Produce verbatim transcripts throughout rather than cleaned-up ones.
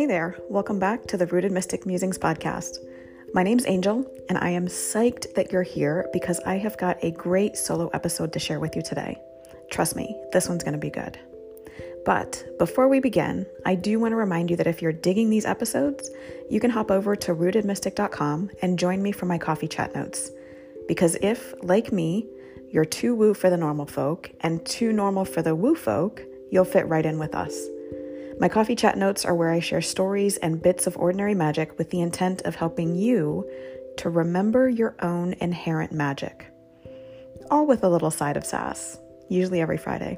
Hey there, welcome back to the Rooted Mystic Musings podcast. My name's Angel, and I am psyched that you're here because I have got a great solo episode to share with you today. Trust me, this one's going to be good. But before we begin, I do want to remind you that if you're digging these episodes, you can hop over to rooted mystic dot com and join me for my coffee chat notes. Because if, like me, you're too woo for the normal folk and too normal for the woo folk, you'll fit right in with us. My coffee chat notes are where I share stories and bits of ordinary magic with the intent of helping you to remember your own inherent magic, all with a little side of sass, usually every Friday.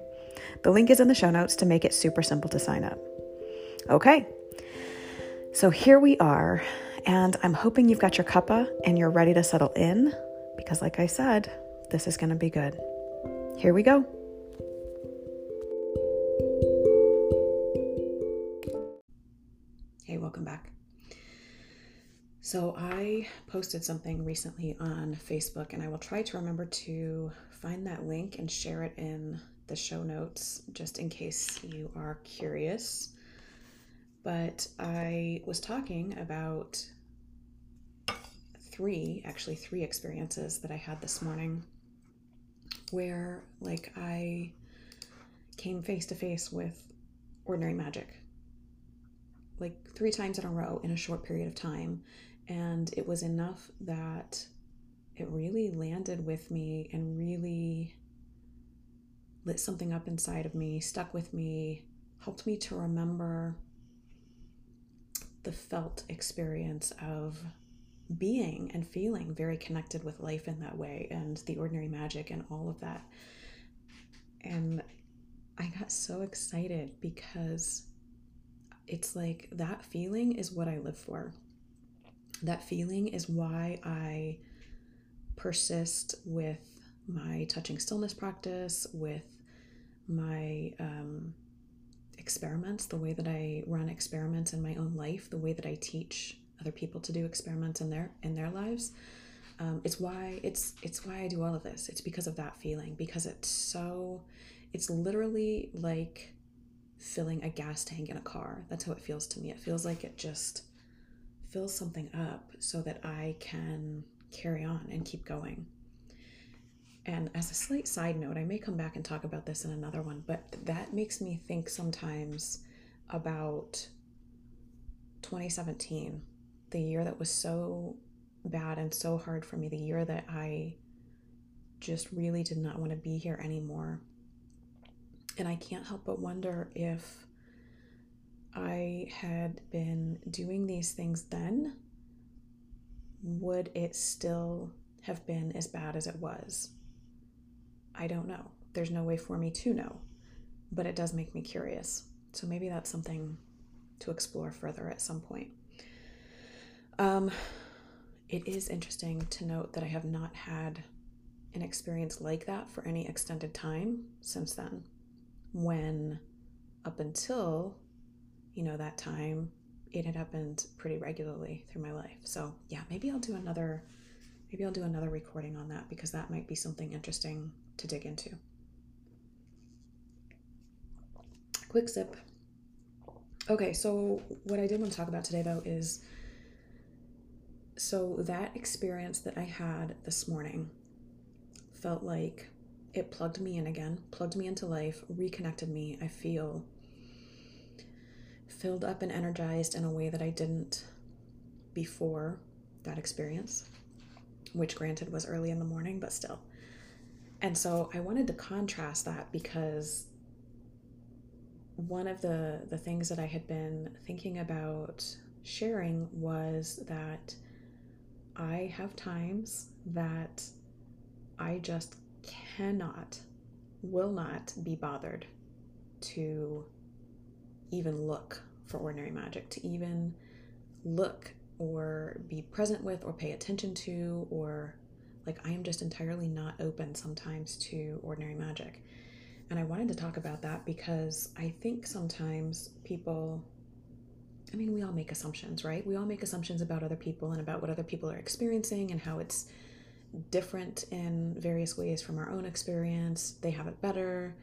The link is in the show notes to make it super simple to sign up. Okay, so here we are, and I'm hoping you've got your cuppa and you're ready to settle in, because like I said, this is going to be good. Here we go. Welcome back. So I posted something recently on Facebook, and I will try to remember to find that link and share it in the show notes just in case you are curious. But I was talking about three, actually three experiences that I had this morning where like I came face to face with ordinary magic. Like three times in a row in a short period of time. And it was enough that it really landed with me and really lit something up inside of me, stuck with me, helped me to remember the felt experience of being and feeling very connected with life in that way and the ordinary magic and all of that. And I got so excited because it's like that feeling is what I live for. That feeling is why I persist with my touching stillness practice, with my um, experiments, the way that I run experiments in my own life, the way that I teach other people to do experiments in their in their lives. Um, it's why it's it's why I do all of this. It's because of that feeling, because it's so it's literally like filling a gas tank in a car. That's how it feels to me. It feels like it just fills something up so that I can carry on and keep going. And as a slight side note, I may come back and talk about this in another one, but that makes me think sometimes about twenty seventeen, the year that was so bad and so hard for me, the year that I just really did not want to be here anymore. And I can't help but wonder if I had been doing these things then, would it still have been as bad as it was? I don't know. There's no way for me to know, but it does make me curious. So maybe that's something to explore further at some point. Um, it is interesting to note that I have not had an experience like that for any extended time since then. When up until, you know, that time, it had happened pretty regularly through my life. So yeah, maybe I'll do another, maybe I'll do another recording on that, because that might be something interesting to dig into. Quick sip. Okay, so what I did want to talk about today though is, so that experience that I had this morning felt like it plugged me in again, plugged me into life, reconnected me. I feel filled up and energized in a way that I didn't before that experience, which granted was early in the morning, but still. And so I wanted to contrast that, because one of the, the things that I had been thinking about sharing was that I have times that I just cannot, will not be bothered to even look for ordinary magic, to even look or be present with or pay attention to, or like I am just entirely not open sometimes to ordinary magic. And I wanted to talk about that because I think sometimes people, I mean, we all make assumptions, right? We all make assumptions about other people and about what other people are experiencing and how it's different in various ways from our own experience. They have it better,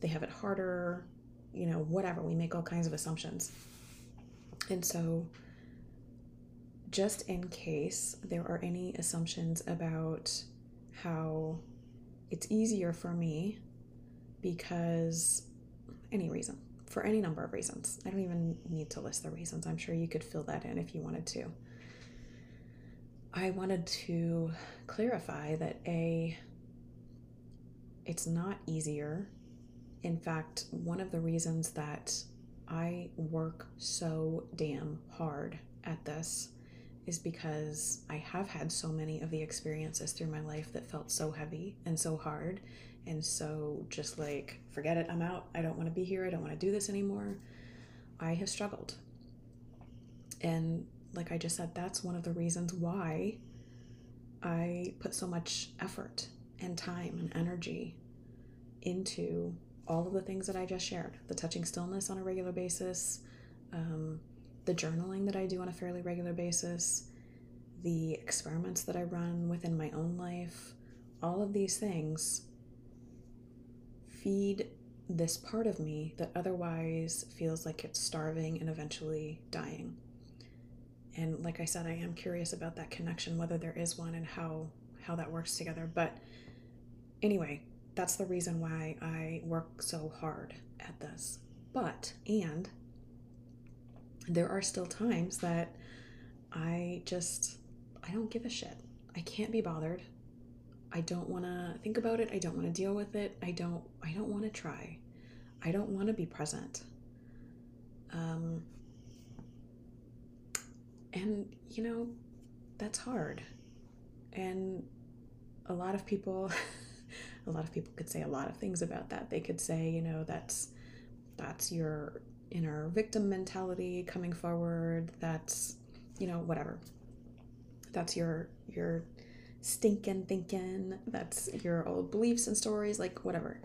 they have it harder, you know, whatever. We make all kinds of assumptions. And so just in case there are any assumptions about how it's easier for me because any reason, for any number of reasons. I don't even need to list the reasons. I'm sure you could fill that in if you wanted to. I wanted to clarify that A, it's not easier. In fact, one of the reasons that I work so damn hard at this is because I have had so many of the experiences through my life that felt so heavy and so hard and so just like, forget it, I'm out, I don't want to be here, I don't want to do this anymore. I have struggled. And like I just said, that's one of the reasons why I put so much effort and time and energy into all of the things that I just shared, the touching stillness on a regular basis, um, the journaling that I do on a fairly regular basis, the experiments that I run within my own life. All of these things feed this part of me that otherwise feels like it's starving and eventually dying. And like I said, I am curious about that connection, whether there is one and how, how that works together. But anyway, that's the reason why I work so hard at this. But, and there are still times that I just, I don't give a shit. I can't be bothered. I don't want to think about it. I don't want to deal with it. I don't, I don't want to try. I don't want to be present. Um, and you know, that's hard. And a lot of people, a lot of people could say a lot of things about that. They could say, you know, that's, that's your inner victim mentality coming forward. That's, you know, whatever. That's your, your stinking thinking. That's your old beliefs and stories, like whatever.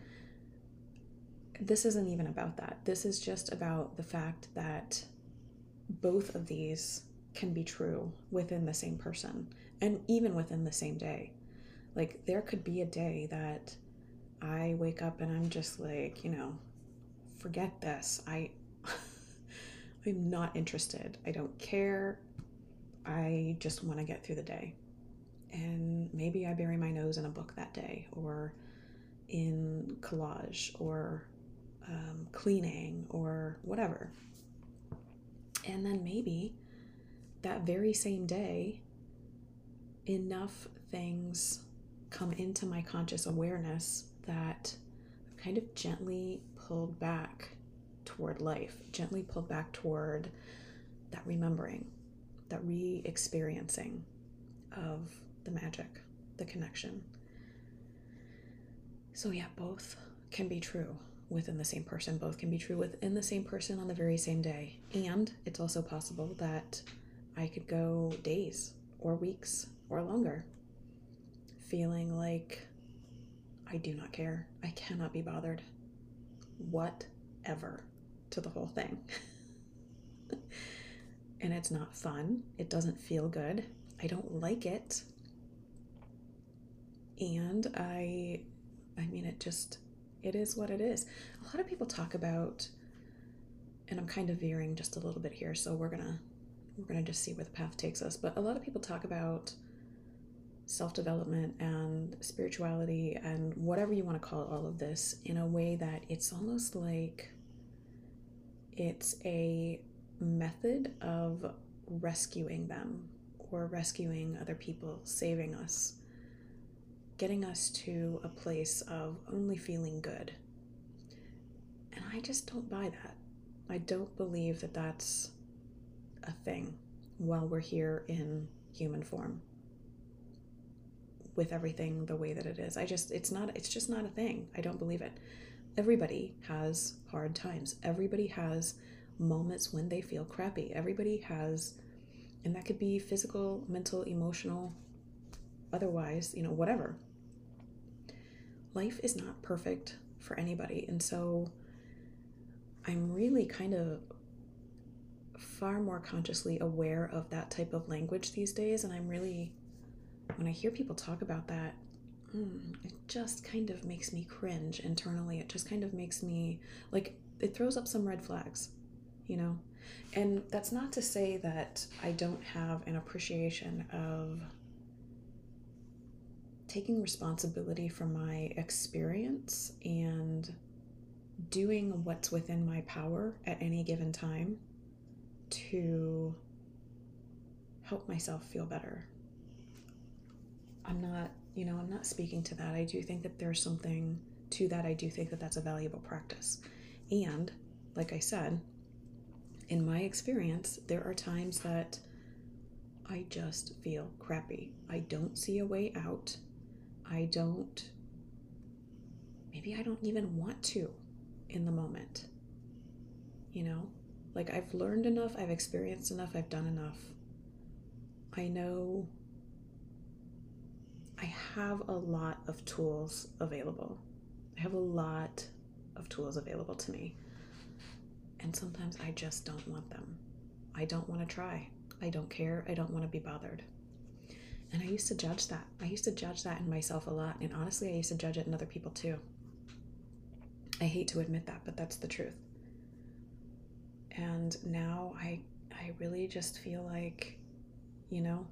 This isn't even about that. This is just about the fact that both of these can be true within the same person and even within the same day. Like there could be a day that I wake up and I'm just like, you know, forget this. I, I'm not interested. I don't care. I just want to get through the day. And maybe I bury my nose in a book that day or in collage or um, cleaning or whatever. And then maybe that very same day, enough things come into my conscious awareness that I've kind of gently pulled back toward life, gently pulled back toward that remembering, that re-experiencing of the magic, the connection. So yeah, both can be true within the same person. Both can be true within the same person on the very same day. And it's also possible that I could go days or weeks or longer feeling like I do not care. I cannot be bothered. Whatever to the whole thing. And it's not fun. It doesn't feel good. I don't like it. And I, I mean, it just, it is what it is. A lot of people talk about, and I'm kind of veering just a little bit here, so we're gonna, we're gonna just see where the path takes us. But a lot of people talk about self-development and spirituality and whatever you want to call all of this in a way that it's almost like it's a method of rescuing them or rescuing other people, saving us, getting us to a place of only feeling good. And I just don't buy that. I don't believe that that's a thing while we're here in human form. With everything the way that it is. I just, it's not, it's just not a thing. I don't believe it. Everybody has hard times. Everybody has moments when they feel crappy. Everybody has, and that could be physical, mental, emotional, otherwise, you know, whatever. Life is not perfect for anybody. And so I'm really kind of far more consciously aware of that type of language these days. And I'm really, when I hear people talk about that, mm, it just kind of makes me cringe internally. It just kind of makes me, like, it throws up some red flags, you know? And that's not to say that I don't have an appreciation of taking responsibility for my experience and doing what's within my power at any given time to help myself feel better. I'm not, you know, I'm not speaking to that. I do think that there's something to that. I do think that that's a valuable practice. And like I said, in my experience, there are times that I just feel crappy. I don't see a way out. I don't, maybe I don't even want to in the moment, you know? Like, I've learned enough, I've experienced enough, I've done enough. I know I have a lot of tools available. I have a lot of tools available to me. And sometimes I just don't want them. I don't want to try. I don't care. I don't want to be bothered. And I used to judge that. I used to judge that in myself a lot. And honestly, I used to judge it in other people too. I hate to admit that, but that's the truth. And now I, I really just feel like, you know,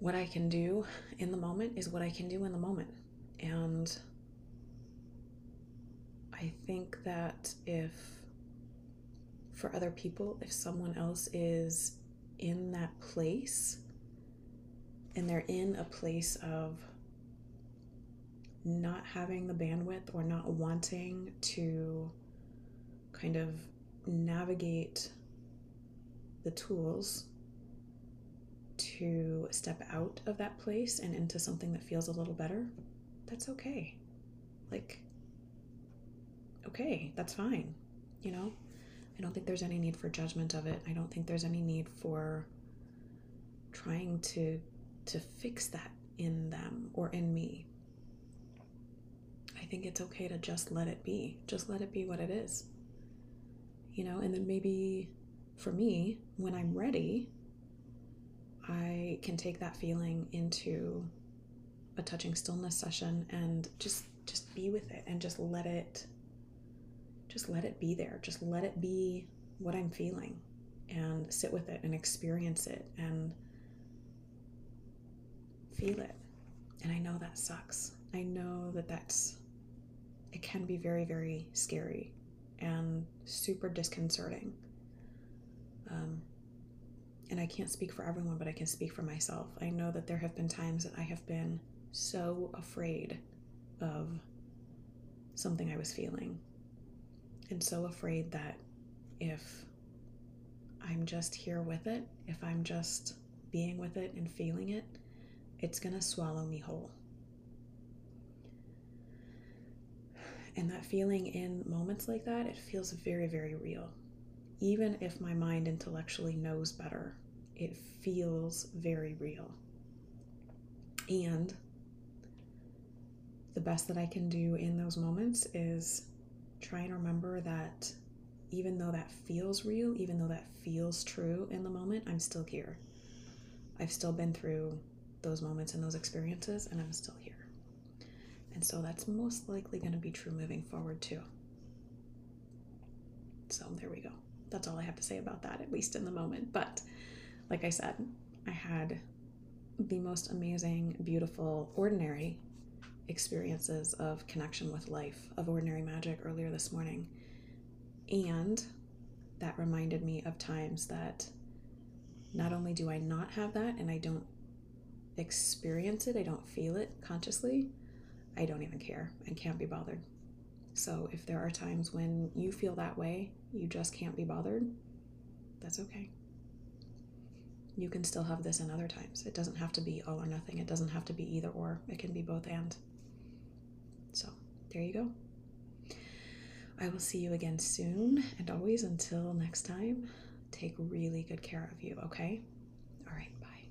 what I can do in the moment is what I can do in the moment. And I think that if, for other people, if someone else is in that place and they're in a place of not having the bandwidth or not wanting to kind of navigate the tools to step out of that place and into something that feels a little better, that's okay. Like, okay, that's fine, you know? I don't think there's any need for judgment of it. I don't think there's any need for trying to to fix that in them or in me. I think it's okay to just let it be. Just let it be what it is, you know? And then maybe for me, when I'm ready, I can take that feeling into a touching stillness session and just just be with it and just let it Just let it be there. Just let it be what I'm feeling and sit with it and experience it and feel it. And I know that sucks. I know that that's, it can be very, very scary and super disconcerting. Um, and I can't speak for everyone, but I can speak for myself. I know that there have been times that I have been so afraid of something I was feeling. And so afraid that if I'm just here with it, if I'm just being with it and feeling it, it's gonna swallow me whole. And that feeling in moments like that, it feels very, very real. Even if my mind intellectually knows better, it feels very real. And the best that I can do in those moments is try and remember that even though that feels real, even though that feels true in the moment, I'm still here. I've still been through those moments and those experiences, and I'm still here. And so that's most likely going to be true moving forward too. So there we go. That's all I have to say about that, at least in the moment. But like I said, I had the most amazing, beautiful, ordinary experiences of connection with life, of ordinary magic earlier this morning. And that reminded me of times that not only do I not have that and I don't experience it, I don't feel it consciously, I don't even care and can't be bothered. So if there are times when you feel that way, you just can't be bothered, that's okay. You can still have this in other times. It doesn't have to be all or nothing. It doesn't have to be either or. It can be both and. So there you go. I will see you again soon, and always, until next time, take really good care of you, okay? All right, bye.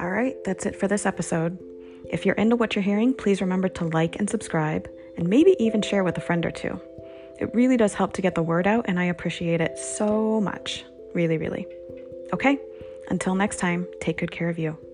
All right, that's it for this episode. If you're into what you're hearing, please remember to like and subscribe, and maybe even share with a friend or two. It really does help to get the word out, and I appreciate it so much. Really, really. Okay, until next time, take good care of you.